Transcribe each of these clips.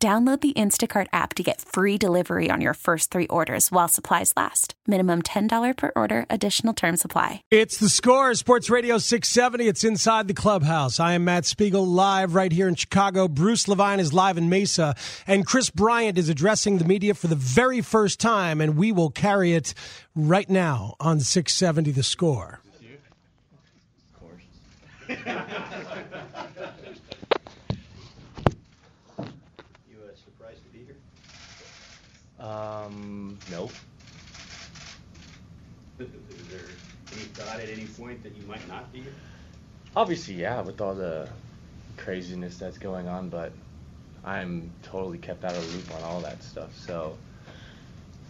Download the Instacart app to get free delivery on your first three orders while supplies last. Minimum $10 per order. Additional terms apply. It's The Score, Sports Radio 670. It's Inside the Clubhouse. I am Matt Spiegel, live right here in Chicago. Bruce Levine is live in Mesa. And Chris Bryant is addressing the media for the very first time. And we will carry it right now on 670 The Score. Of course. No. Is there any thought at any point that you might not be here? Obviously, yeah, with all the craziness that's going on, but I'm totally kept out of the loop on all that stuff. So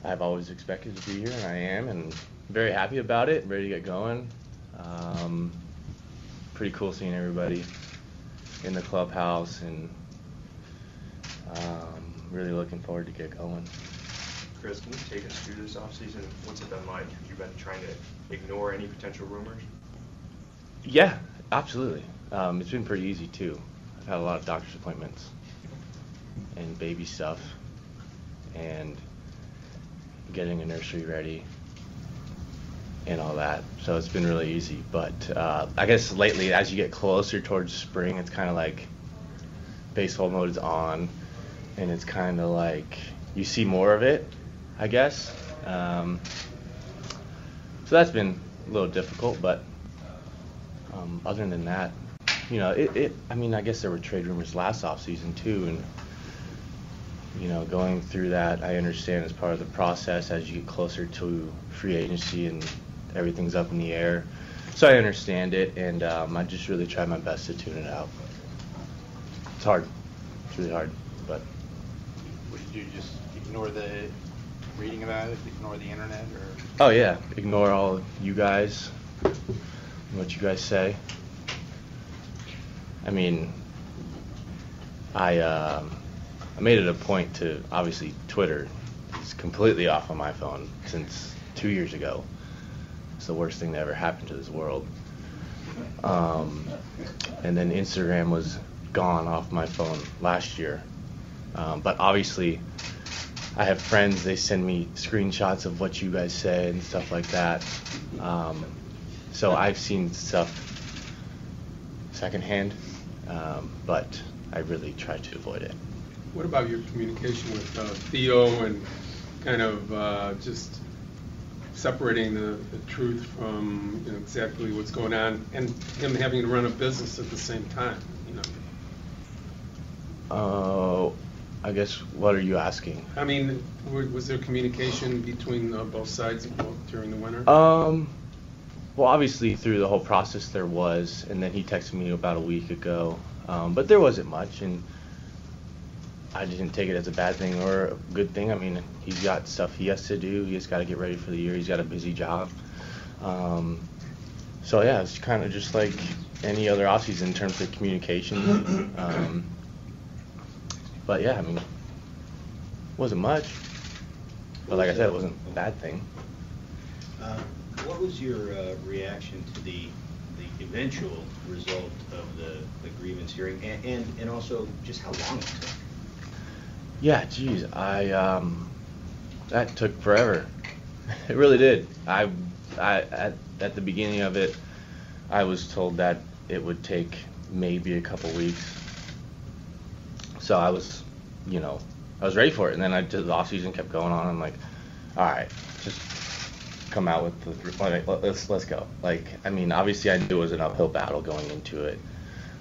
I've always expected to be here, and I am, and very happy about it, ready to get going. Pretty cool seeing everybody in the clubhouse, and really looking forward to get going. Chris, can you take us through this offseason? What's it been like? Have you been trying to ignore any potential rumors? Yeah, absolutely. It's been pretty easy, too. I've had a lot of doctor's appointments and baby stuff and getting a nursery ready and all that. So it's been really easy. But I guess lately, as you get closer towards spring, it's kind of like baseball mode is on, and it's kind of like you see more of it, I guess. So that's been a little difficult, but other than that, you know, I guess there were trade rumors last offseason too, and, you know, going through that, I understand as part of the process as you get closer to free agency and everything's up in the air. So I understand it, and I just really try my best to tune it out. It's hard. It's really hard, but... Would you just ignore the reading about it, ignore the internet, or? Oh yeah, ignore all of you guys, what you guys say. I mean, I made it a point to, obviously Twitter is completely off on my phone since 2 years ago. It's the worst thing that ever happened to this world. And then Instagram was gone off my phone last year. But obviously, I have friends, they send me screenshots of what you guys say and stuff like that. So I've seen stuff secondhand, but I really try to avoid it. What about your communication with Theo and kind of just separating the truth from, you know, exactly what's going on, and him having to run a business at the same time, you know? I guess, what are you asking? I mean, was there communication between both sides during the winter? Well, obviously through the whole process there was, and then he texted me about a week ago, but there wasn't much, and I didn't take it as a bad thing or a good thing. I mean, he's got stuff he has to do. He's got to get ready for the year. He's got a busy job. So yeah, it's kind of just like any other offseason in terms of communication. But yeah, I mean, it wasn't much. But like I said, it wasn't a bad thing. What was your reaction to the eventual result of the grievance hearing, and also just how long it took? Yeah, geez, that took forever. It really did. I at the beginning of it, I was told that it would take maybe a couple weeks. So I was, you know, I was ready for it, and then the offseason kept going on. I'm like, all right, just come out with let's go. Like, I mean, obviously I knew it was an uphill battle going into it,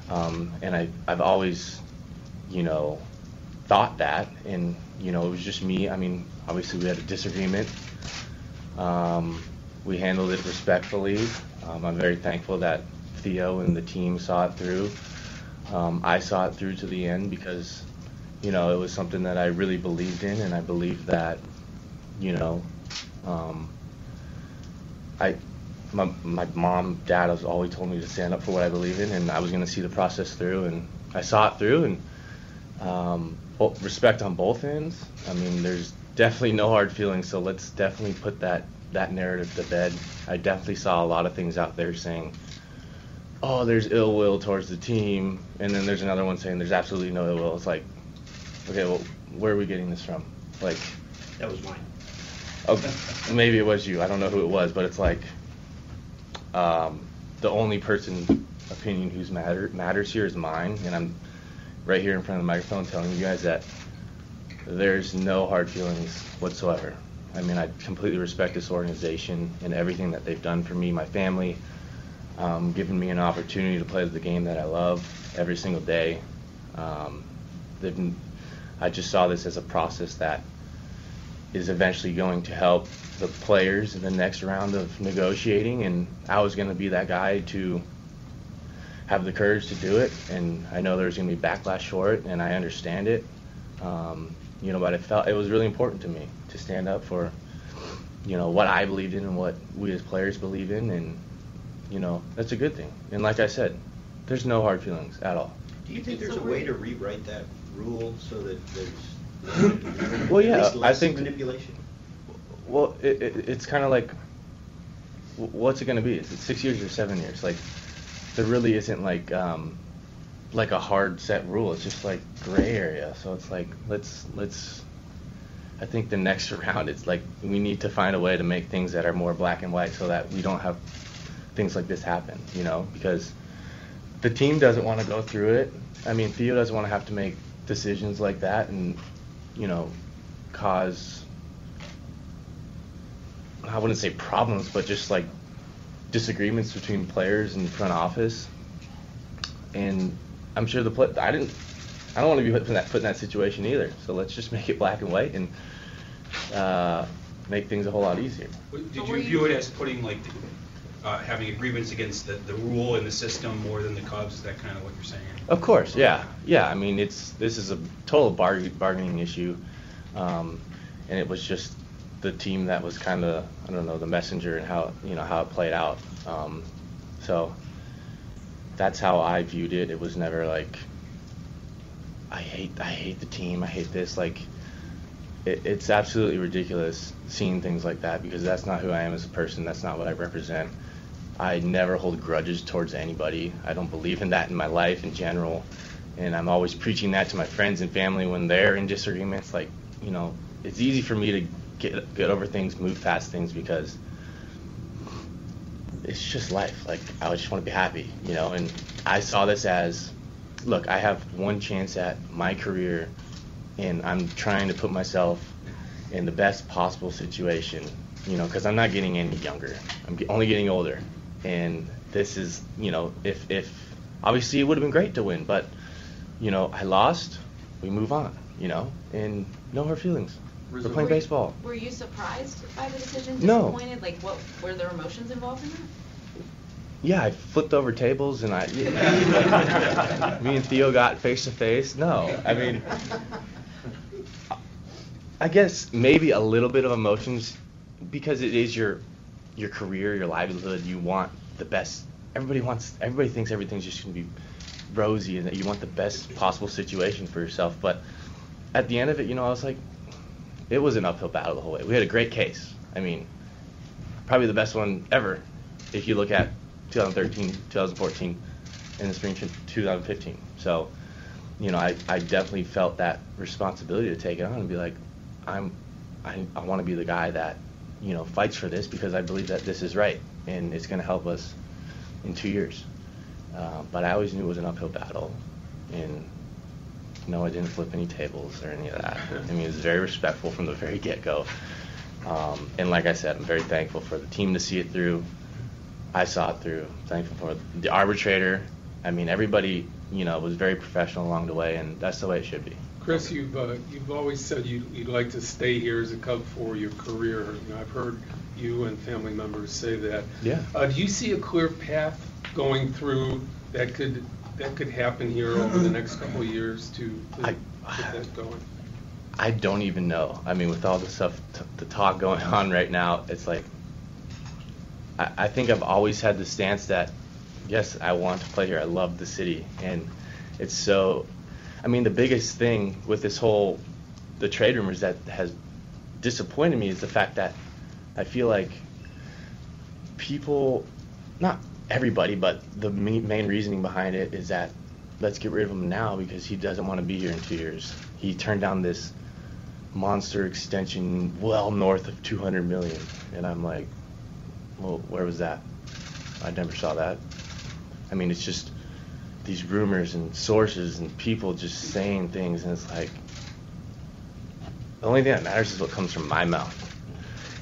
and I've always, you know, thought that, and, you know, it was just me. I mean, obviously we had a disagreement. We handled it respectfully. I'm very thankful that Theo and the team saw it through. I saw it through to the end because you know, it was something that I really believed in, and I believed that, you know, my mom, dad has always told me to stand up for what I believe in, and I was going to see the process through, and I saw it through, and respect on both ends. I mean, there's definitely no hard feelings, so let's definitely put that narrative to bed. I definitely saw a lot of things out there saying, oh, there's ill will towards the team, and then there's another one saying there's absolutely no ill will. It's like, okay, well, where are we getting this from? Like, that was mine. Okay, maybe it was you. I don't know who it was, but it's like the only person's opinion who's matters here is mine, and I'm right here in front of the microphone telling you guys that there's no hard feelings whatsoever. I mean, I completely respect this organization and everything that they've done for me, my family, given me an opportunity to play the game that I love every single day. I just saw this as a process that is eventually going to help the players in the next round of negotiating, and I was going to be that guy to have the courage to do it, and I know there's going to be backlash for it, and I understand it, you know, but it felt it was really important to me to stand up for, you know, what I believed in and what we as players believe in, and, you know, that's a good thing. And like I said, there's no hard feelings at all. Do you think there's a way to rewrite that rule so that there's well, yeah, I think manipulation. Well, it's kind of like, what's it going to be? Is it 6 years or 7 years? Like, there really isn't like a hard set rule. It's just like gray area. So it's like let's. I think the next round, it's like we need to find a way to make things that are more black and white, so that we don't have things like this happen. You know, because the team doesn't want to go through it. I mean, Theo doesn't want to have to make decisions like that, and, you know, cause, I wouldn't say problems, but just like disagreements between players and front office. And I'm sure I don't want to be put in that situation either. So let's just make it black and white and make things a whole lot easier. Did you view it as putting like having agreements against the rule and the system more than the Cubs? Is that kind of what you're saying? Of course, yeah. Yeah, I mean, this is a total bargaining issue, and it was just the team that was kind of, I don't know, the messenger and how it played out. So that's how I viewed it. It was never like, I hate the team, I hate this. Like, it's absolutely ridiculous seeing things like that, because that's not who I am as a person. That's not what I represent. I never hold grudges towards anybody. I don't believe in that in my life in general, and I'm always preaching that to my friends and family when they're in disagreements. Like, you know, it's easy for me to get over things, move past things, because it's just life. Like, I just want to be happy, you know. And I saw this as, look, I have one chance at my career, and I'm trying to put myself in the best possible situation, you know, because I'm not getting any younger. I'm only getting older. And this is, you know, if obviously it would have been great to win, but, you know, I lost, we move on, you know, and no hard feelings. We're playing baseball. Were you surprised by the decision? Disappointed? No. Like, what were there emotions involved in that? Yeah, I flipped over tables, and me and Theo got face to face. No, I mean, I guess maybe a little bit of emotions, because it is your career, your livelihood. You want the best. Everybody thinks everything's just going to be rosy, and that you want the best possible situation for yourself. But at the end of it, you know, I was like, it was an uphill battle the whole way. We had a great case. I mean, probably the best one ever, if you look at 2013, 2014, and the spring 2015. So, you know, I definitely felt that responsibility to take it on and be like, I want to be the guy that, you know, fights for this, because I believe that this is right, and it's going to help us in 2 years. But I always knew it was an uphill battle, and no, I didn't flip any tables or any of that. I mean, it was very respectful from the very get-go. And like I said, I'm very thankful for the team to see it through. I saw it through. Thankful for the arbitrator. I mean, everybody, you know, was very professional along the way, and that's the way it should be. Chris, you've always said you'd like to stay here as a Cub for your career. You know, I've heard you and family members say that. Yeah. Do you see a clear path going through that could happen here over the next couple of years to that's going? I don't even know. I mean, with all the stuff, the talk going on right now, it's like, I think I've always had the stance that, yes, I want to play here. I love the city. And it's so, I mean, the biggest thing with this whole, the trade rumors that has disappointed me is the fact that I feel like people, not everybody, but the main reasoning behind it is that let's get rid of him now because he doesn't want to be here in 2 years. He turned down this monster extension well north of $200 million. And I'm like, well, where was that? I never saw that. I mean, it's just these rumors and sources and people just saying things, and it's like, the only thing that matters is what comes from my mouth.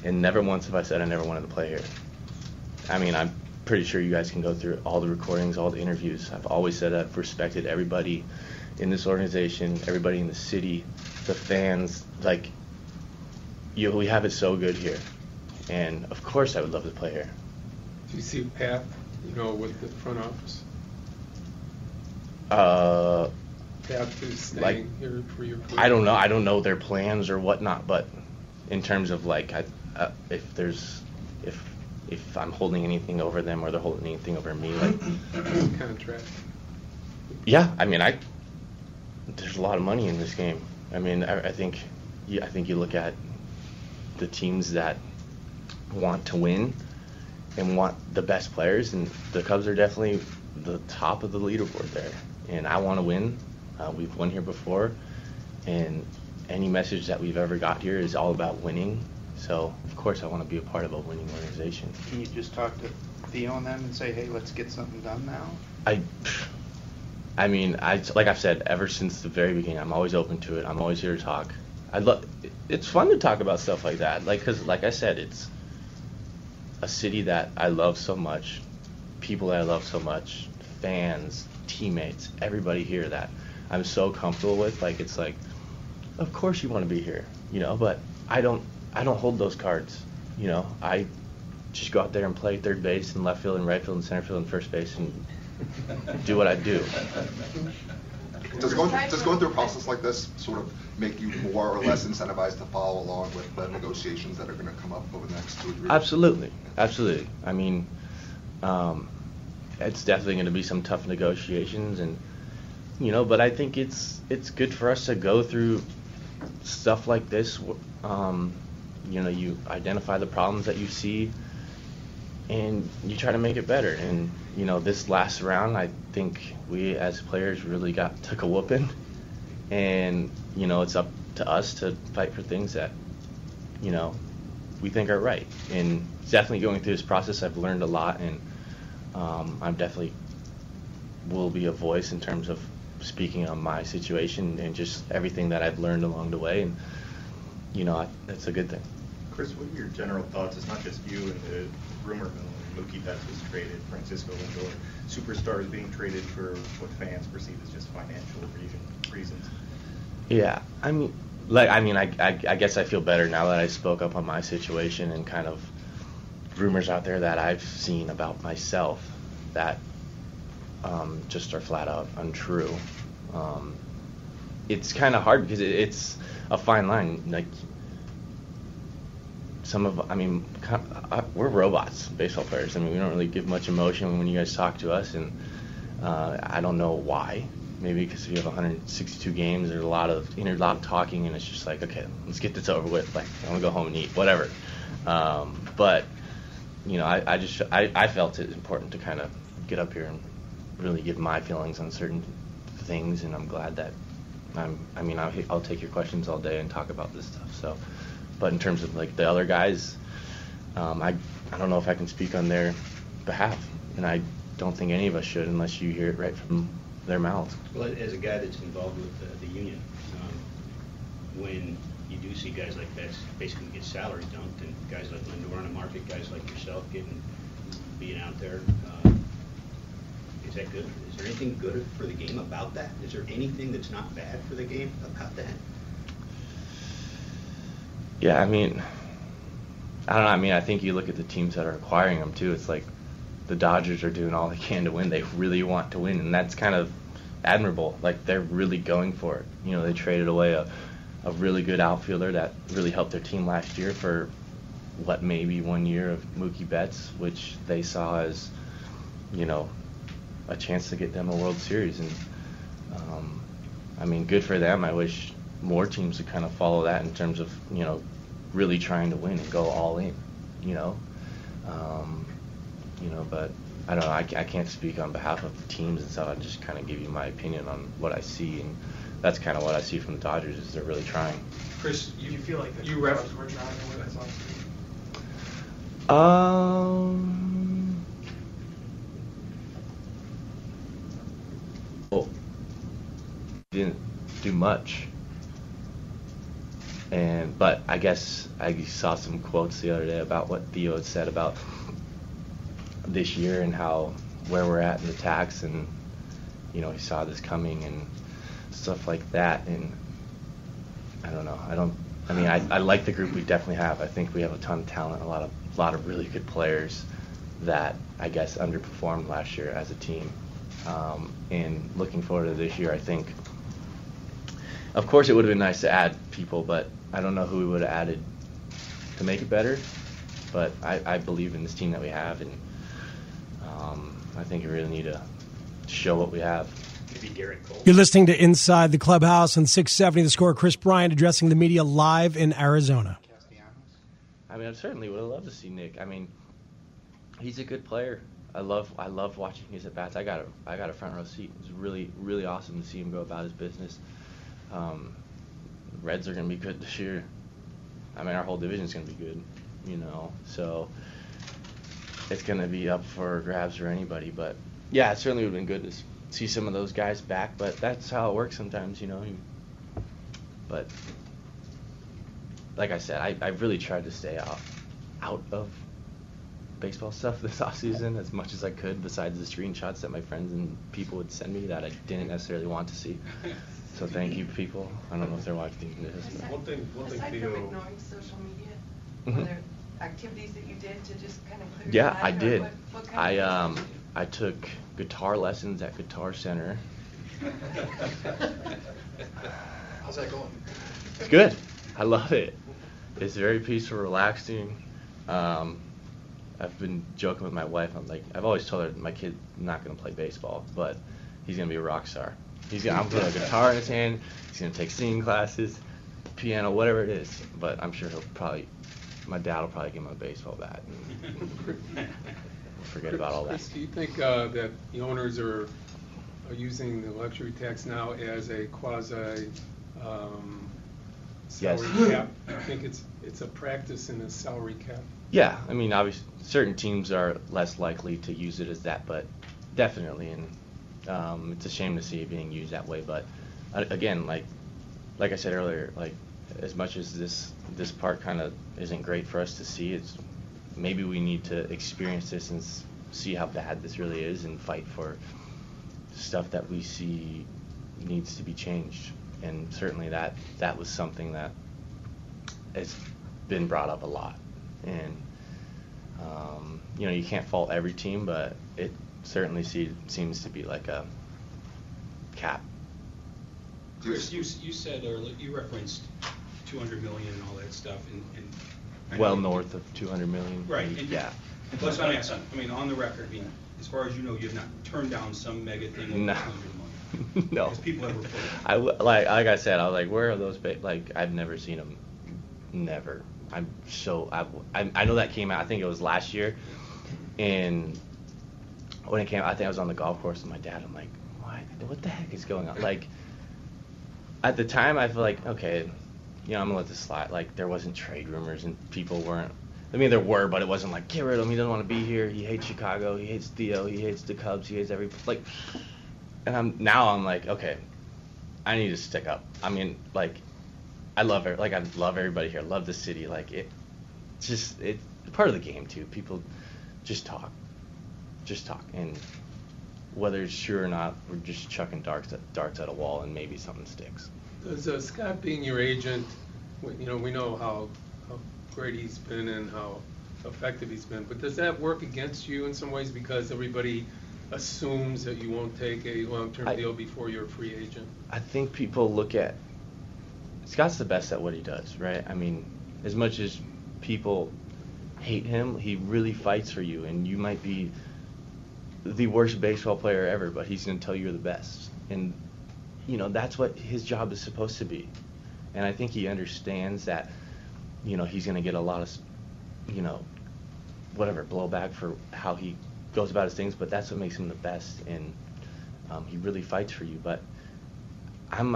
And never once have I said I never wanted to play here. I mean, I'm pretty sure you guys can go through all the recordings, all the interviews. I've always said I've respected everybody in this organization, everybody in the city, the fans. Like, you know, we have it so good here. And, of course, I would love to play here. Do you see a path, you know, with the front office? Path to staying here for your career? I don't know. I don't know their plans or whatnot, but in terms of, like, if there's, if I'm holding anything over them or they're holding anything over me, like... Contract. Yeah, I mean, there's a lot of money in this game. I mean, I think you look at the teams that want to win and want the best players, and the Cubs are definitely the top of the leaderboard there. And I want to win. We've won here before, and any message that we've ever got here is all about winning. So, of course, I want to be a part of a winning organization. Can you just talk to Theo and them and say, hey, let's get something done now? I mean, like I've said, ever since the very beginning, I'm always open to it. I'm always here to talk. It's fun to talk about stuff like that. Like, because, like I said, it's a city that I love so much, people that I love so much, fans, teammates, everybody here that I'm so comfortable with. Like, it's like, of course you want to be here, you know, but I don't hold those cards, you know. I just go out there and play third base and left field and right field and center field and first base and do what I do. Does going through a process like this sort of make you more or less incentivized to follow along with the negotiations that are going to come up over the next 2 years? Absolutely. I mean, it's definitely going to be some tough negotiations, and you know, but I think it's good for us to go through stuff like this. You know, you identify the problems that you see, and you try to make it better. And you know, this last round, I think we as players really took a whooping, and you know, it's up to us to fight for things that you know we think are right. And definitely going through this process, I've learned a lot, and I'm definitely will be a voice in terms of speaking on my situation and just everything that I've learned along the way. And you know, that's a good thing. Chris, what are your general thoughts? It's not just you and the rumor mill. Mookie Betts was traded, Francisco Lindor, superstars being traded for what fans perceive as just financial reasons. Yeah, I mean, I guess I feel better now that I spoke up on my situation and kind of rumors out there that I've seen about myself that just are flat out untrue. It's kind of hard because it's a fine line. Like, we're robots, baseball players. I mean, we don't really give much emotion when you guys talk to us, and I don't know why. Maybe because we have 162 games, there's a lot of talking, and it's just like, okay, let's get this over with. Like, I want to go home and eat, whatever. But you know, I felt it important to kind of get up here and really give my feelings on certain things, and I'm glad that I'll take your questions all day and talk about this stuff. So, but in terms of like the other guys, I don't know if I can speak on their behalf, and I don't think any of us should unless you hear it right from their mouths. Well, as a guy that's involved with the union, when you do see guys like that basically get salary dumped, and guys like Lindor on the market, guys like yourself being out there, is that good? Is there anything good for the game about that? Is there anything that's not bad for the game about that? Yeah, I mean, I don't know. I mean, I think you look at the teams that are acquiring them, too. It's like the Dodgers are doing all they can to win. They really want to win, and that's kind of admirable. Like, they're really going for it. You know, they traded away a really good outfielder that really helped their team last year for what maybe 1 year of Mookie Betts, which they saw as, you know, a chance to get them a World Series. And I mean, good for them. I wish more teams would kind of follow that in terms of, you know, really trying to win and go all in, you know. You know, but I don't know. I can't speak on behalf of the teams and stuff. I just kind of give you my opinion on what I see, and that's kind of what I see from the Dodgers is they're really trying. Chris, you feel like the Dodgers were trying to win that last year? Well, didn't do much. But I guess I saw some quotes the other day about what Theo had said about this year and how where we're at in the tax, and you know, he saw this coming and stuff like that. And I don't know. I like the group we definitely have. I think we have a ton of talent, a lot of really good players that I guess underperformed last year as a team. And looking forward to this year, I think. Of course, it would have been nice to add people, but I don't know who we would have added to make it better. But I believe in this team that we have, and I think we really need to show what we have. Maybe Garrett Cole. You're listening to Inside the Clubhouse on 670 The Score. Chris Bryant addressing the media live in Arizona. I mean, I certainly would have loved to see Nick. I mean, he's a good player. I love watching his at-bats. I got a front row seat. It was really, really awesome to see him go about his business. Reds are going to be good this year. I mean, our whole division is going to be good, you know, so it's going to be up for grabs for anybody. But yeah, it certainly would have been good to see some of those guys back, but that's how it works sometimes, you know. But like I said, I really tried to stay out of baseball stuff this offseason as much as I could, besides the screenshots that my friends and people would send me that I didn't necessarily want to see. So thank you, people. I don't know if they're watching this. But. One thing, aside Theo, from ignoring social media, mm-hmm. Were there activities that you did to just kind of clear your mind? Yeah, I did. What kind of I took guitar lessons at Guitar Center. How's that going? It's good. I love it. It's very peaceful, relaxing. I've been joking with my wife. I'm like, I've always told her my kid's not going to play baseball, but he's going to be a rock star. I'm going to put a guitar in his hand. He's going to take singing classes, piano, whatever it is. But I'm sure my dad will probably give him a baseball bat. And forget about all that. Do you think that the owners are using the luxury tax now as a quasi salary cap? I think it's a practice in a salary cap. Yeah, I mean, obviously, certain teams are less likely to use it as that, but definitely in. It's a shame to see it being used that way, but again, like I said earlier, like as much as this part kind of isn't great for us to see, it's maybe we need to experience this and see how bad this really is and fight for stuff that we see needs to be changed. And certainly that was something that has been brought up a lot. And you know, you can't fault every team, but it certainly seems to be like a cap. Chris, you said, or you referenced 200 million and all that stuff, and well, north of 200 million, right? And yeah. Well, that's what I'm asking. I mean, on the record, I mean, as far as you know, you have not turned down some mega thing over 200 million. No. Because people have reported. Like I said, I was like, where are those? Like, I've never seen them. Never. I know that came out. I think it was last year, and. When it came out, I think I was on the golf course with my dad. I'm like, what the heck is going on? Like, at the time, I feel like, okay, you know, I'm going to let this slide. Like, there wasn't trade rumors, and people weren't. I mean, there were, but it wasn't like, get rid of him. He doesn't want to be here. He hates Chicago. He hates Theo. He hates the Cubs. He hates every. Like, and I'm like, okay, I need to stick up. I mean, like, I love everybody here. Love the city. Like, it's part of the game, too. People just talk. And whether it's true or not, we're just chucking darts at a wall, and maybe something sticks. Does Scott being your agent, you know, we know how great he's been and how effective he's been, but does that work against you in some ways because everybody assumes that you won't take a long-term deal before you're a free agent? I think people look at Scott's the best at what he does, right? I mean, as much as people hate him, he really fights for you, and you might be the worst baseball player ever, but he's going to tell you you're the best. And, you know, that's what his job is supposed to be. And I think he understands that, you know, he's going to get a lot of, you know, whatever, blowback for how he goes about his things, but that's what makes him the best, and he really fights for you. But I am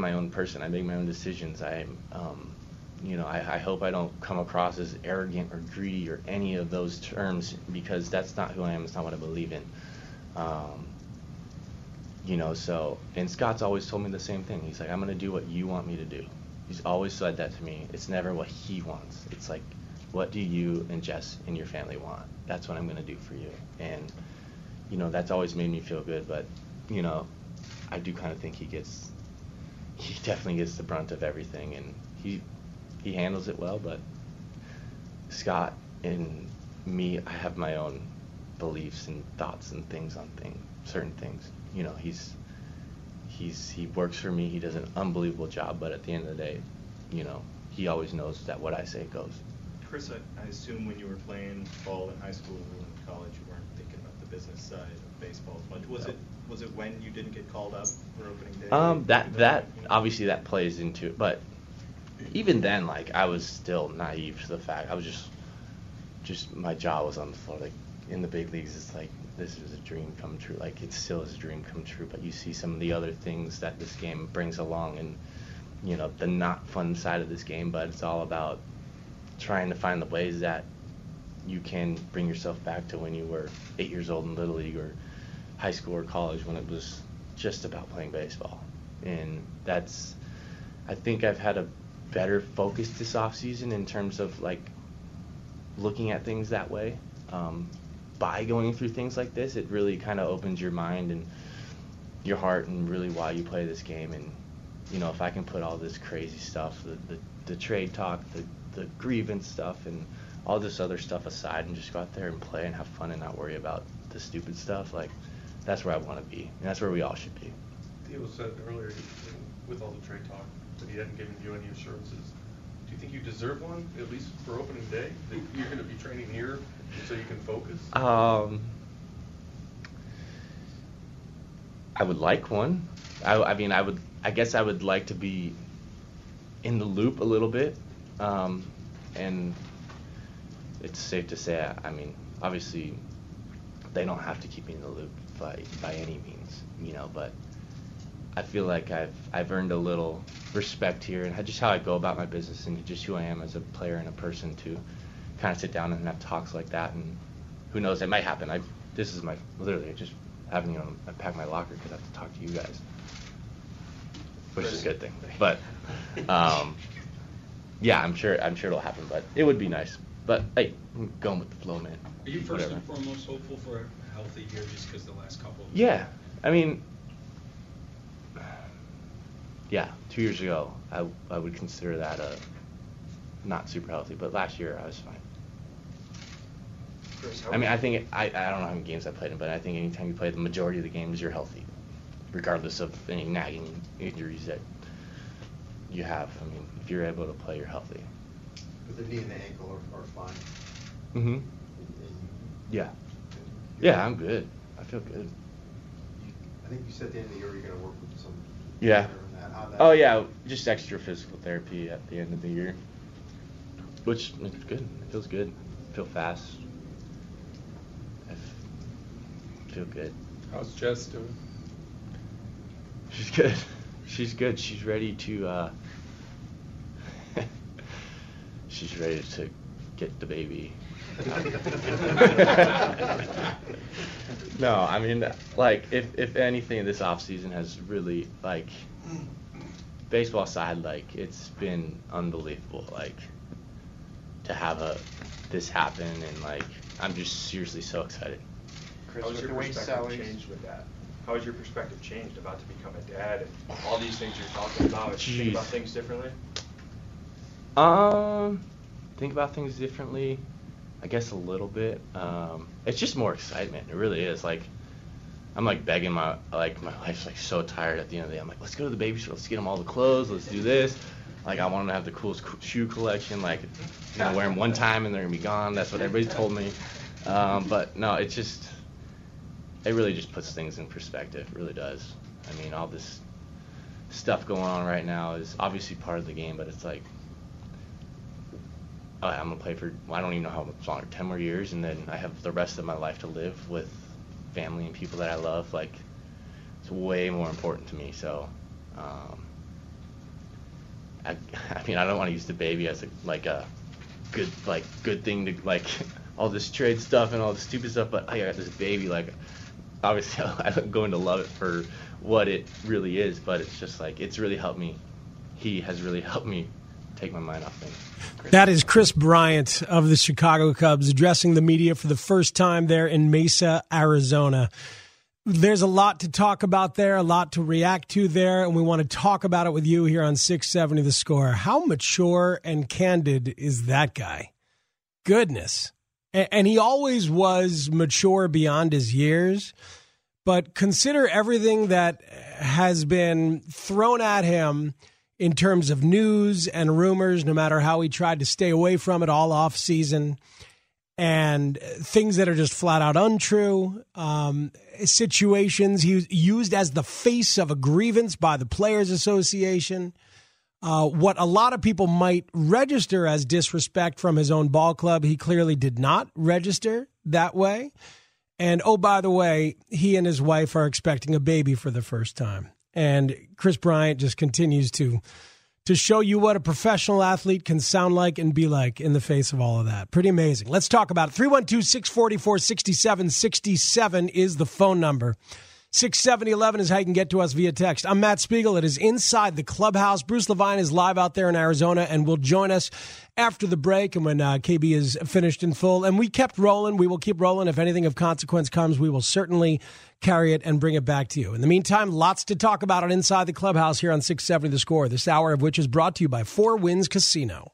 my own person. I make my own decisions. I hope I don't come across as arrogant or greedy or any of those terms, because that's not who I am. It's not what I believe in. And Scott's always told me the same thing. He's like, I'm going to do what you want me to do. He's always said that to me. It's never what he wants. It's like, what do you and Jess and your family want? That's what I'm going to do for you. And, you know, that's always made me feel good. But, you know, I do kind of think he definitely gets the brunt of everything. And he handles it well. But Scott and me, I have my own beliefs and thoughts and things on certain things. You know, he works for me. He does an unbelievable job, but at the end of the day, you know, he always knows that what I say goes. Chris, I assume when you were playing ball in high school and college, you weren't thinking about the business side of baseball as much. Was it when you didn't get called up for opening day? Obviously that plays into it, but even then, like, I was still naive to the fact. I was just my jaw was on the floor. Like, in the big leagues, it's like, this is a dream come true. Like, it still is a dream come true, but you see some of the other things that this game brings along, and, you know, the not fun side of this game, but it's all about trying to find the ways that you can bring yourself back to when you were 8 years old in Little League or high school or college, when it was just about playing baseball. And that's, I think I've had a better focus this off season in terms of, like, looking at things that way. By going through things like this, it really kind of opens your mind and your heart, and really why you play this game. And, you know, if I can put all this crazy stuff, the trade talk, the grievance stuff, and all this other stuff aside, and just go out there and play and have fun and not worry about the stupid stuff, like, that's where I want to be, and that's where we all should be. Theo said earlier, with all the trade talk, that he hadn't given you any assurances. Do you think you deserve one, at least for opening day, that you're going to be training here so you can focus? I would like one. I guess I would like to be in the loop a little bit. And it's safe to say, I mean, obviously they don't have to keep me in the loop by any means, you know, but I feel like I've earned a little respect here, and just how I go about my business, and just who I am as a player and a person, to kind of sit down and have talks like that. And who knows, it might happen. I packed my locker because I have to talk to you guys, which is a good thing. But yeah, I'm sure it'll happen. But it would be nice. But hey, I'm going with the flow, man. Are you first and foremost hopeful for a healthy year, just because the last couple? Yeah, I mean. Yeah, 2 years ago, I would consider that a not super healthy, but last year I was fine. Chris, I mean, I think I don't know how many games I played in, but I think anytime you play the majority of the games, you're healthy, regardless of any nagging injuries that you have. I mean, if you're able to play, you're healthy. But the knee and the ankle are fine. Mm-hmm. Yeah. Yeah, I'm good. I feel good. I think you said at the end of the year you're going to work with some. Yeah. Oh yeah, just extra physical therapy at the end of the year, which is good. It feels good. I feel fast. I feel good. How's Jess doing? She's good. She's good. She's ready to. She's ready to get the baby. No, I mean, like, if anything, this offseason has really, like, baseball side, like, it's been unbelievable, like, to have this happen, and, like, I'm just seriously so excited. Chris, how's your perspective changed with that? How has your perspective changed about to become a dad and all these things you're talking about? Do you think about things differently? Think about things differently. I guess a little bit. It's just more excitement. It really is. Like, I'm like begging my wife's like so tired at the end of the day. I'm like, let's go to the baby store. Let's get them all the clothes. Let's do this. Like, I want them to have the coolest shoe collection. Like, you know, wear them one time and they're going to be gone. That's what everybody told me. But no, it's just, it really just puts things in perspective. It really does. I mean, all this stuff going on right now is obviously part of the game, but it's like, oh, I'm going to play for, well, I don't even know how much longer, 10 more years, and then I have the rest of my life to live with family and people that I love. Like, it's way more important to me. So, I mean, I don't want to use the baby as a good thing to like all this trade stuff and all the stupid stuff, but I got this baby. Like, obviously, I'm going to love it for what it really is, but it's just like, it's really helped me. He has really helped me take my mind off things. That is Chris Bryant of the Chicago Cubs addressing the media for the first time there in Mesa, Arizona. There's a lot to talk about there, a lot to react to there, and we want to talk about it with you here on 670 The Score. How mature and candid is that guy? Goodness. And he always was mature beyond his years, but consider everything that has been thrown at him in terms of news and rumors, no matter how he tried to stay away from it all off season. And things that are just flat out untrue, situations he was used as the face of a grievance by the Players Association, what a lot of people might register as disrespect from his own ball club. He clearly did not register that way. And, oh, by the way, he and his wife are expecting a baby for the first time. And Chris Bryant just continues to show you what a professional athlete can sound like and be like in the face of all of that. Pretty amazing. Let's talk about it. 312-644-6767 is the phone number. 670-11 is how you can get to us via text. I'm Matt Spiegel. It is Inside the Clubhouse. Bruce Levine is live out there in Arizona and will join us after the break and when KB is finished in full. And we kept rolling. We will keep rolling. If anything of consequence comes, we will certainly carry it and bring it back to you. In the meantime, lots to talk about on Inside the Clubhouse here on 670 The Score, this hour of which is brought to you by Four Winds Casino.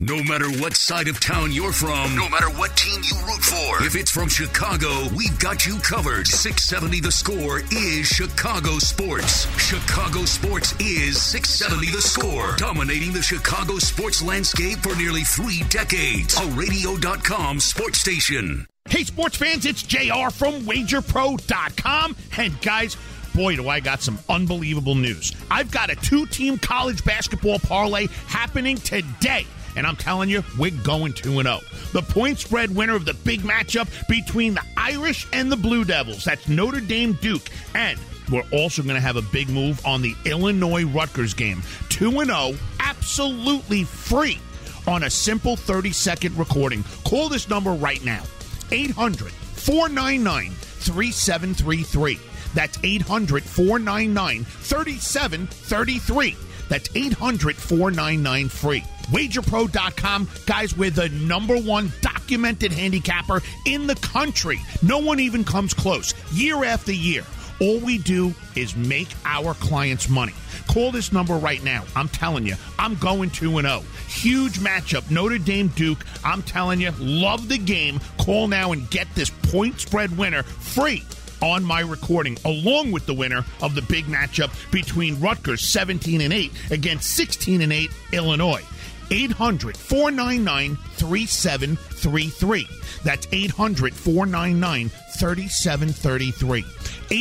No matter what side of town you're from, no matter what team you root for, if it's from Chicago, we've got you covered. 670 The Score is Chicago sports. Chicago sports is 670 The Score, dominating the Chicago sports landscape for nearly 3 decades. A radio.com sports station. Hey, sports fans, it's JR from WagerPro.com. And guys, boy, do I got some unbelievable news. I've got a 2-team college basketball parlay happening today. And I'm telling you, we're going 2-0. The point spread winner of the big matchup between the Irish and the Blue Devils. That's Notre Dame Duke. And we're also going to have a big move on the Illinois Rutgers game. 2-0, absolutely free on a simple 30-second recording. Call this number right now. 800-499-3733. That's 800-499-3733. That's 800-499-FREE. WagerPro.com, guys, we're the #1 documented handicapper in the country. No one even comes close, year after year. All we do is make our clients money. Call this number right now. I'm telling you, I'm going 2-0. Huge matchup, Notre Dame-Duke. I'm telling you, love the game. Call now and get this point spread winner free on my recording, along with the winner of the big matchup between Rutgers 17-8 against 16-8 Illinois. 800-499-3733. That's 800-499-3733.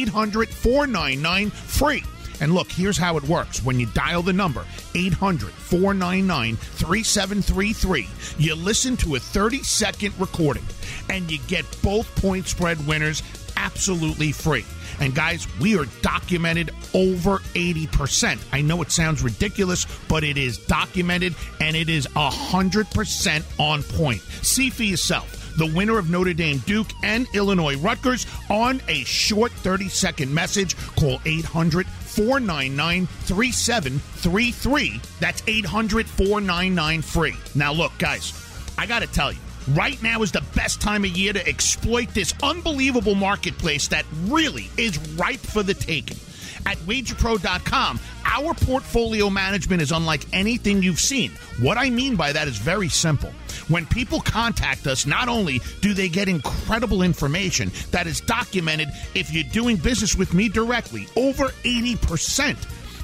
800-499-FREE. And look, here's how it works. When you dial the number, 800-499-3733, you listen to a 30-second recording, and you get both point spread winners absolutely free. And guys, we are documented over 80%. I know it sounds ridiculous, but it is documented, and it is 100% on point. See for yourself. The winner of Notre Dame Duke and Illinois Rutgers on a short 30-second message. Call 800-499-3733. That's 800-499-FREE. Now look, guys, I got to tell you, right now is the best time of year to exploit this unbelievable marketplace that really is ripe for the taking. At WagerPro.com, our portfolio management is unlike anything you've seen. What I mean by that is very simple. When people contact us, not only do they get incredible information that is documented, if you're doing business with me directly, over 80%,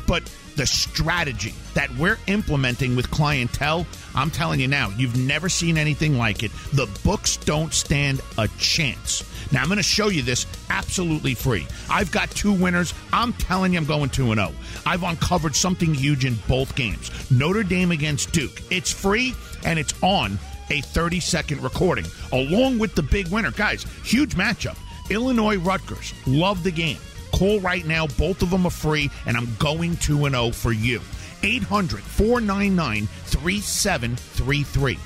but the strategy that we're implementing with clientele, I'm telling you now, you've never seen anything like it. The books don't stand a chance. Now, I'm going to show you this absolutely free. I've got two winners. I'm telling you, I'm going 2-0. I've uncovered something huge in both games. Notre Dame against Duke. It's free, and it's on a 30-second recording, along with the big winner. Guys, huge matchup. Illinois Rutgers. Love the game. Call right now. Both of them are free, and I'm going 2-0 for you. 800-499-3733.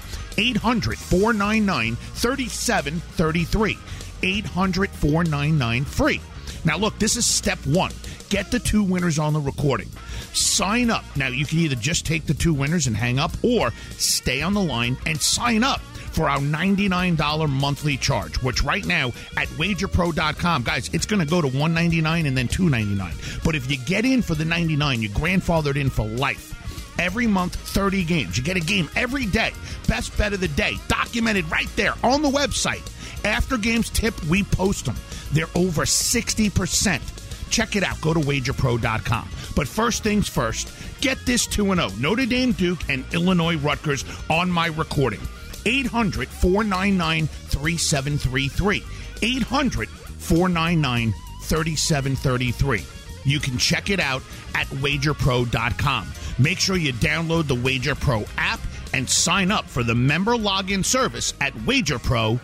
800-499-3733. 800-499-FREE. Now, look, this is step one. Get the two winners on the recording. Sign up. Now, you can either just take the two winners and hang up, or stay on the line and sign up for our $99 monthly charge, which right now at WagerPro.com, guys, it's going to go to $199 and then $299. But if you get in for the $99, you're grandfathered in for life. Every month, 30 games. You get a game every day. Best bet of the day, documented right there on the website. After games tip, we post them. They're over 60%. Check it out. Go to wagerpro.com. But first things first, get this 2-0. Notre Dame, Duke, and Illinois Rutgers on my recording. 800-499-3733. 800-499-3733. You can check it out at wagerpro.com. Make sure you download the WagerPro app and sign up for the member login service at wagerpro.com.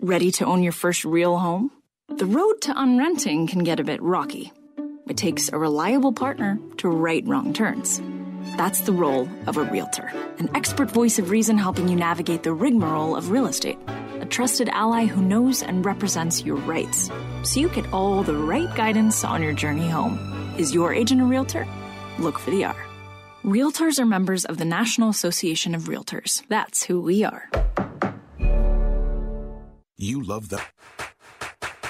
Ready to own your first real home? The road to unrenting can get a bit rocky. It takes a reliable partner to right wrong turns. That's the role of a realtor, an expert voice of reason helping you navigate the rigmarole of real estate, a trusted ally who knows and represents your rights, so you get all the right guidance on your journey home. Is your agent a realtor? Look for the R. Realtors are members of the National Association of Realtors. That's who we are. You love the...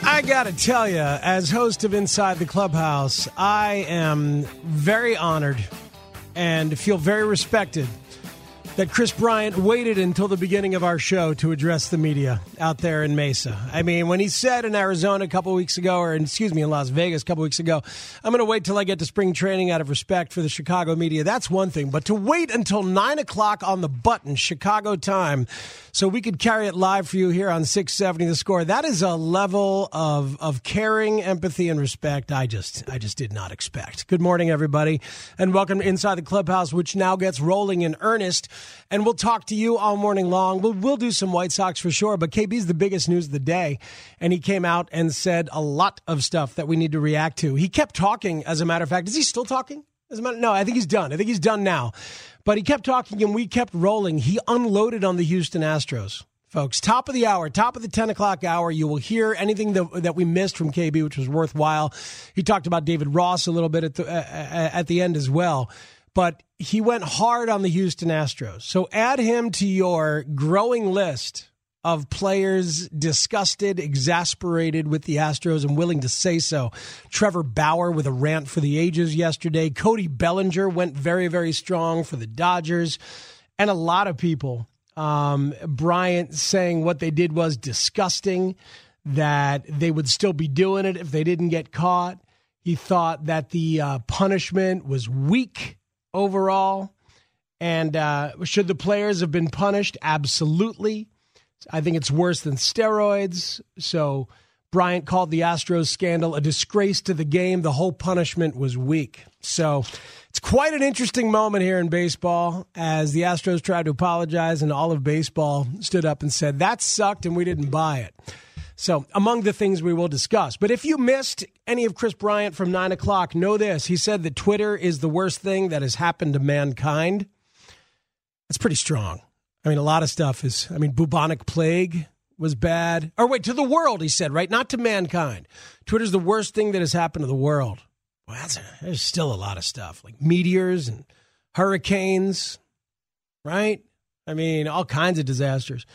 I got to tell you, as host of Inside the Clubhouse, I am very honored and feel very respected that Chris Bryant waited until the beginning of our show to address the media out there in Mesa. I mean, when he said in Arizona a couple weeks ago, or in Las Vegas a couple weeks ago, I'm going to wait till I get to spring training out of respect for the Chicago media. That's one thing. But to wait until 9 o'clock on the button, Chicago time, so we could carry it live for you here on 670 The Score, that is a level of caring, empathy, and respect I just did not expect. Good morning, everybody, and welcome to Inside the Clubhouse, which now gets rolling in earnest. And we'll talk to you all morning long. We'll do some White Sox for sure, but KB's the biggest news of the day. And he came out and said a lot of stuff that we need to react to. He kept talking, as a matter of fact. Is he still talking? No, I think he's done. I think he's done now. But he kept talking and we kept rolling. He unloaded on the Houston Astros. Folks, top of the hour, top of the 10 o'clock hour, you will hear anything that we missed from KB, which was worthwhile. He talked about David Ross a little bit at the end as well. But he went hard on the Houston Astros. So add him to your growing list of players disgusted, exasperated with the Astros and willing to say so. Trevor Bauer with a rant for the ages yesterday. Cody Bellinger went very, very strong for the Dodgers. And a lot of people, Bryant saying what they did was disgusting, that they would still be doing it if they didn't get caught. He thought that the punishment was weak overall, and should the players have been punished? Absolutely. I think it's worse than steroids. So Bryant called the Astros scandal a disgrace to the game. The whole punishment was weak. So it's quite an interesting moment here in baseball as the Astros tried to apologize and all of baseball stood up and said, that sucked and we didn't buy it. So among the things we will discuss. But if you missed any of Chris Bryant from 9 o'clock, know this. He said that Twitter is the worst thing that has happened to mankind. That's pretty strong. I mean, a lot of stuff is, bubonic plague was bad. Or wait, to the world, he said, right? Not to mankind. Twitter's the worst thing that has happened to the world. Well, there's still a lot of stuff, like meteors and hurricanes, right? I mean, all kinds of disasters.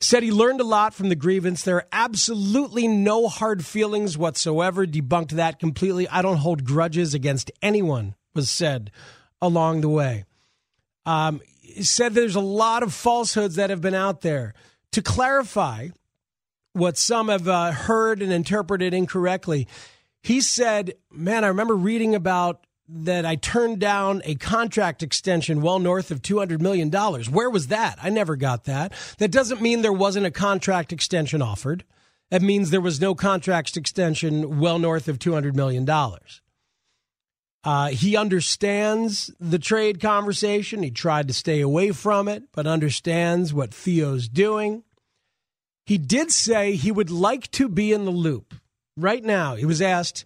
Said he learned a lot from the grievance. There are absolutely no hard feelings whatsoever. Debunked that completely. I don't hold grudges against anyone, was said along the way. Said there's a lot of falsehoods that have been out there. To clarify what some have heard and interpreted incorrectly, he said, man, I remember reading about that I turned down a contract extension well north of $200 million. Where was that? I never got that. That doesn't mean there wasn't a contract extension offered. That means there was no contract extension well north of $200 million. He understands the trade conversation. He tried to stay away from it, but understands what Theo's doing. He did say he would like to be in the loop. Right now, he was asked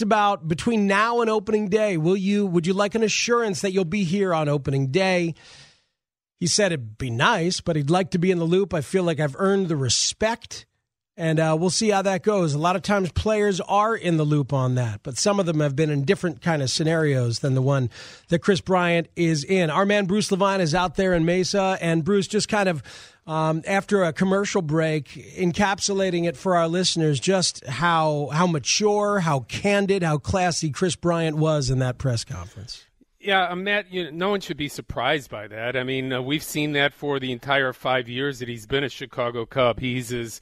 about between now and opening day, would you like an assurance that you'll be here on opening day? He said it'd be nice, but he'd like to be in the loop. I feel like I've earned the respect, and we'll see how that goes. A lot of times players are in the loop on that, but some of them have been in different kind of scenarios than the one that Chris Bryant is in. Our man Bruce Levine is out there in Mesa, and Bruce, just kind of after a commercial break, encapsulating it for our listeners, just how mature, how candid, how classy Chris Bryant was in that press conference. Yeah, Matt, no one should be surprised by that. I mean, we've seen that for the entire 5 years that he's been a Chicago Cub. He's as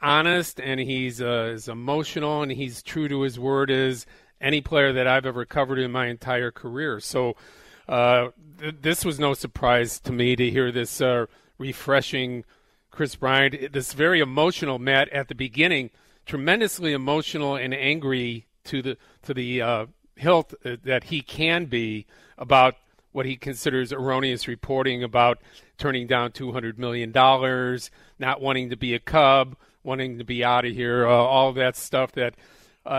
honest and he's as emotional and he's true to his word as any player that I've ever covered in my entire career. So this was no surprise to me to hear this refreshing Chris Bryant, this very emotional Matt at the beginning, tremendously emotional and angry to the hilt that he can be about what he considers erroneous reporting about turning down $200 million, not wanting to be a Cub, wanting to be out of here, all that stuff that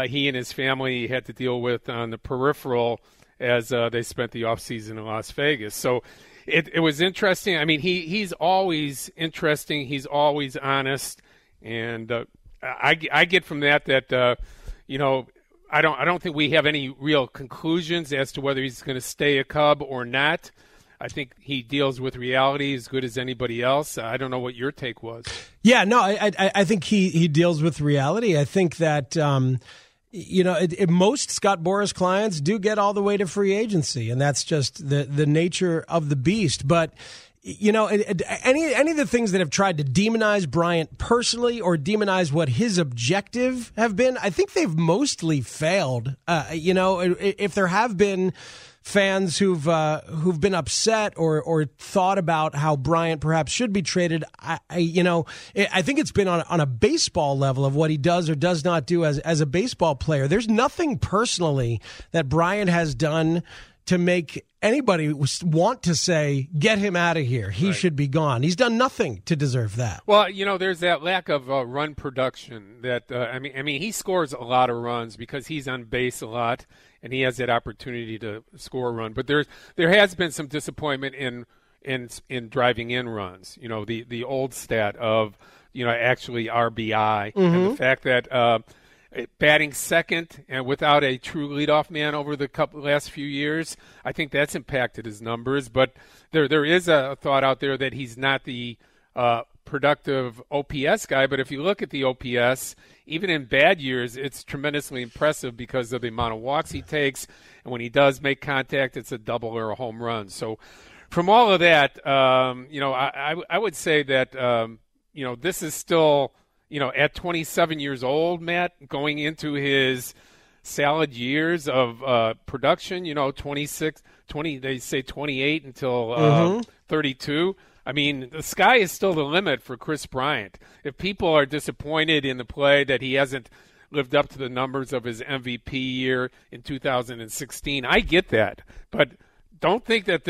he and his family had to deal with on the peripheral as they spent the offseason in Las Vegas. So It was interesting. I mean, he's always interesting. He's always honest, and I get from that I don't think we have any real conclusions as to whether he's going to stay a Cub or not. I think he deals with reality as good as anybody else. I don't know what your take was. Yeah, no, I think he deals with reality. I think that. Most Scott Boras clients do get all the way to free agency, and that's just the nature of the beast. But, any of the things that have tried to demonize Bryant personally or demonize what his objective have been, I think they've mostly failed. If there have been fans who've been upset or thought about how Bryant perhaps should be traded, I think it's been on a baseball level of what he does or does not do as a baseball player. There's nothing personally that Bryant has done to make anybody want to say, get him out of here. He should be gone. He's done nothing to deserve that. Well, there's that lack of run production that, I mean, he scores a lot of runs because he's on base a lot and he has that opportunity to score a run. But there has been some disappointment in driving in runs, the old stat of, actually RBI. Mm-hmm. And the fact that, batting second and without a true leadoff man over the last few years, I think that's impacted his numbers. But there is a thought out there that he's not the productive OPS guy. But if you look at the OPS, even in bad years, it's tremendously impressive because of the amount of walks he takes. And when he does make contact, it's a double or a home run. So from all of that, I would say that, this is still – at 27 years old, Matt, going into his solid years of production, 28 until 32. I mean, the sky is still the limit for Chris Bryant. If people are disappointed in the play that he hasn't lived up to the numbers of his MVP year in 2016, I get that. But don't think that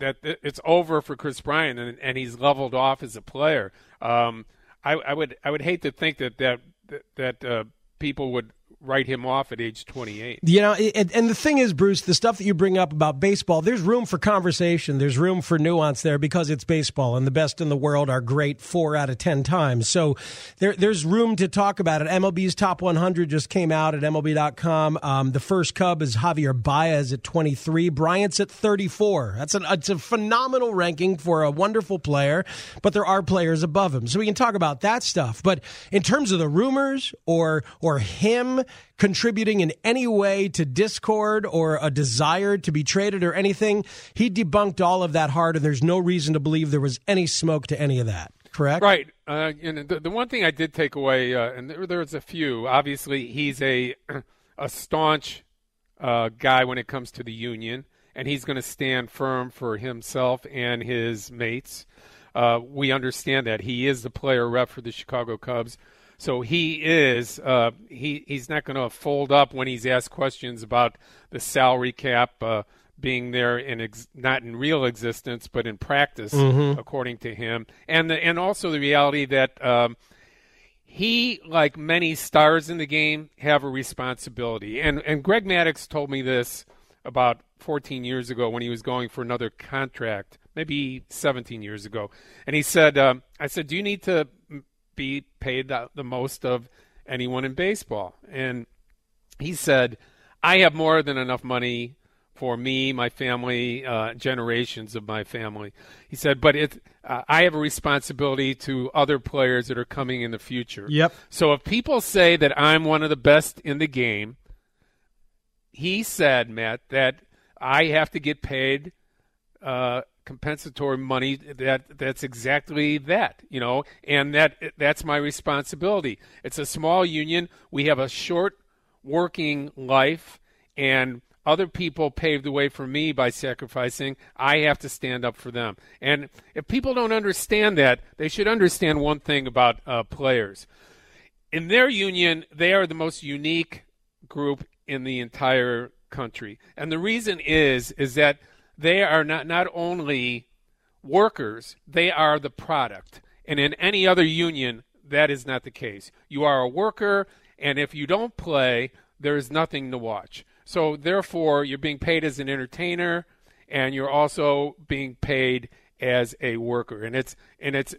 it's over for Chris Bryant and he's leveled off as a player. I would hate to think that people would write him off at age 28. You know, and the thing is, Bruce, the stuff that you bring up about baseball, there's room for conversation. There's room for nuance there because it's baseball, and the best in the world are great 4 out of 10 times. So there's room to talk about it. MLB's Top 100 just came out at MLB.com. The first Cub is Javier Baez at 23. Bryant's at 34. It's a phenomenal ranking for a wonderful player, but there are players above him. So we can talk about that stuff. But in terms of the rumors or him contributing in any way to discord or a desire to be traded or anything, he debunked all of that hard, and there's no reason to believe there was any smoke to any of that, correct? Right. And the one thing I did take away, and there's a few, obviously he's a staunch guy when it comes to the union, and he's going to stand firm for himself and his mates. We understand that. He is the player rep for the Chicago Cubs. So he is he's not going to fold up when he's asked questions about the salary cap being there in not in real existence but in practice, according to him, and also the reality that he, like many stars in the game, have a responsibility. And Greg Maddux told me this about 14 years ago when he was going for another contract, maybe 17 years ago, and he said, "I said, do you need to be paid the most of anyone in baseball?" And he said, "I have more than enough money for me, my family, generations of my family." He said, "But I have a responsibility to other players that are coming in the future." Yep. So if people say that I'm one of the best in the game, he said, Matt, that I have to get paid compensatory money that's exactly that, you know, and that's my responsibility. It's a small union. We have a short working life, and other people paved the way for me by sacrificing. I have to stand up for them. And if people don't understand that, they should understand one thing about players. In their union, they are the most unique group in the entire country. And the reason is that they are not only workers, they are the product. And in any other union, that is not the case. You are a worker, and if you don't play, there is nothing to watch. So therefore, you're being paid as an entertainer, and you're also being paid as a worker. And it's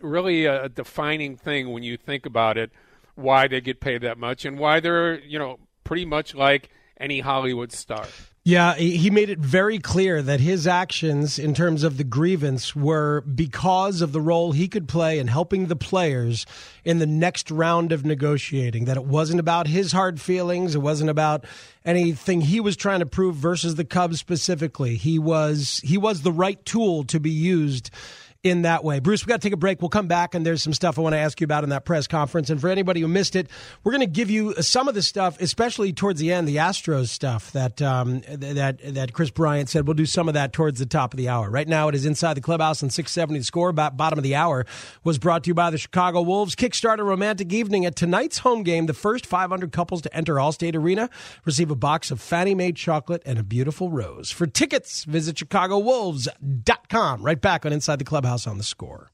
really a defining thing when you think about it, why they get paid that much and why they're, you know, pretty much like any Hollywood star. Yeah, he made it very clear that his actions in terms of the grievance were because of the role he could play in helping the players in the next round of negotiating, that it wasn't about his hard feelings. It wasn't about anything he was trying to prove versus the Cubs specifically. He was the right tool to be used in that way. Bruce, we've got to take a break. We'll come back, and there's some stuff I want to ask you about in that press conference. And for anybody who missed it, we're going to give you some of the stuff, especially towards the end, the Astros stuff that that Chris Bryant said. We'll do some of that towards the top of the hour. Right now, it is Inside the Clubhouse on 670 The Score. Bottom of the hour was brought to you by the Chicago Wolves. Kickstart a romantic evening at tonight's home game. The first 500 couples to enter Allstate Arena receive a box of Fannie Mae chocolate and a beautiful rose. For tickets, visit ChicagoWolves.com. Right back on Inside the Clubhouse on The Score.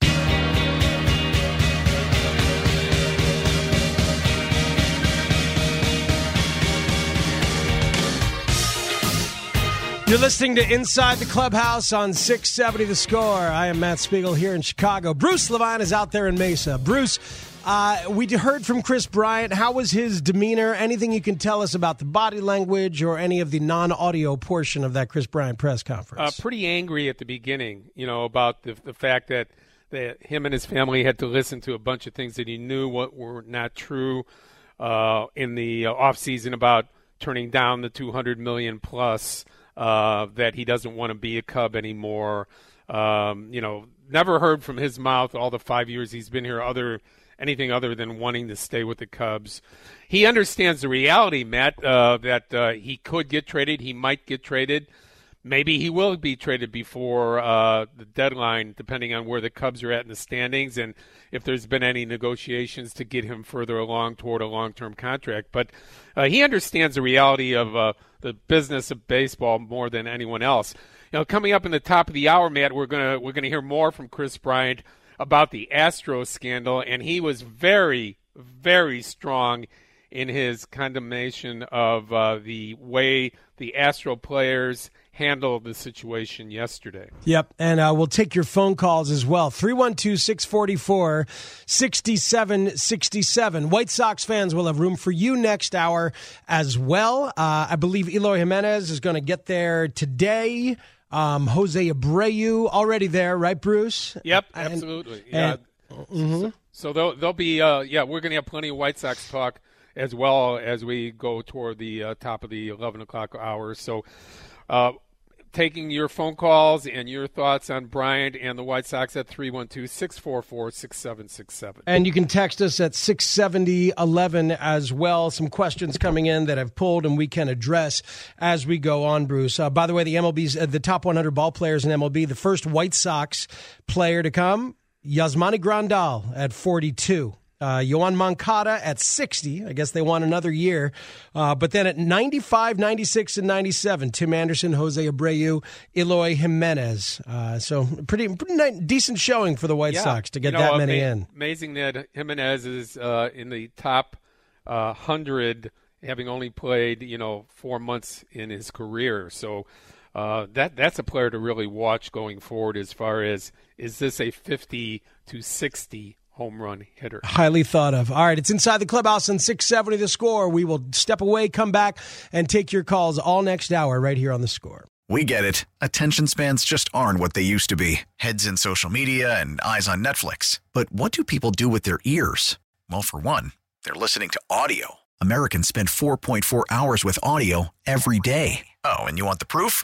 You're listening to Inside the Clubhouse on 670 The Score. I am Matt Spiegel here in Chicago. Bruce Levine is out there in Mesa. Bruce, we heard from Chris Bryant. How was his demeanor? Anything you can tell us about the body language or any of the non-audio portion of that Chris Bryant press conference? Pretty angry at the beginning, you know, about the fact that him and his family had to listen to a bunch of things that he knew what were not true in the offseason about turning down the $200 million plus, that he doesn't want to be a Cub anymore. You know, never heard from his mouth all the 5 years he's been here anything other than wanting to stay with the Cubs. He understands the reality, Matt, that he could get traded. He might get traded. Maybe he will be traded before the deadline, depending on where the Cubs are at in the standings and if there's been any negotiations to get him further along toward a long-term contract. But he understands the reality of the business of baseball more than anyone else. You know, coming up in the top of the hour, Matt, we're gonna hear more from Chris Bryant about the Astros scandal, and he was very, very strong in his condemnation of the way the Astro players handled the situation yesterday. Yep, and we'll take your phone calls as well. 312-644-6767. White Sox fans will have room for you next hour as well. I believe Eloy Jimenez is going to get there today. Jose Abreu already there, right, Bruce? Yep, absolutely. So they'll be, we're going to have plenty of White Sox talk as well as we go toward the top of the 11 o'clock hour. So taking your phone calls and your thoughts on Bryant and the White Sox at 312-644-6767. And you can text us at 67011 as well. Some questions coming in that I've pulled and we can address as we go on, Bruce. By the way, the MLB's the top 100 ball players in MLB, the first White Sox player to come, Yasmani Grandal at 42. Yoan Moncada at 60. I guess they want another year. But then at 95, 96, and 97, Tim Anderson, Jose Abreu, Eloy Jimenez. So pretty decent showing for the White Sox to get that many in. Amazing that Jimenez is in the top 100, having only played 4 months in his career. So that's a player to really watch going forward as far as is this a 50 to 60 home run hitter. Highly thought of. All right, it's Inside the Clubhouse on 670 The Score. We will step away, come back, and take your calls all next hour right here on The Score. We get it. Attention spans just aren't what they used to be. Heads in social media and eyes on Netflix. But what do people do with their ears? Well, for one, they're listening to audio. Americans spend 4.4 hours with audio every day. Oh, and you want the proof?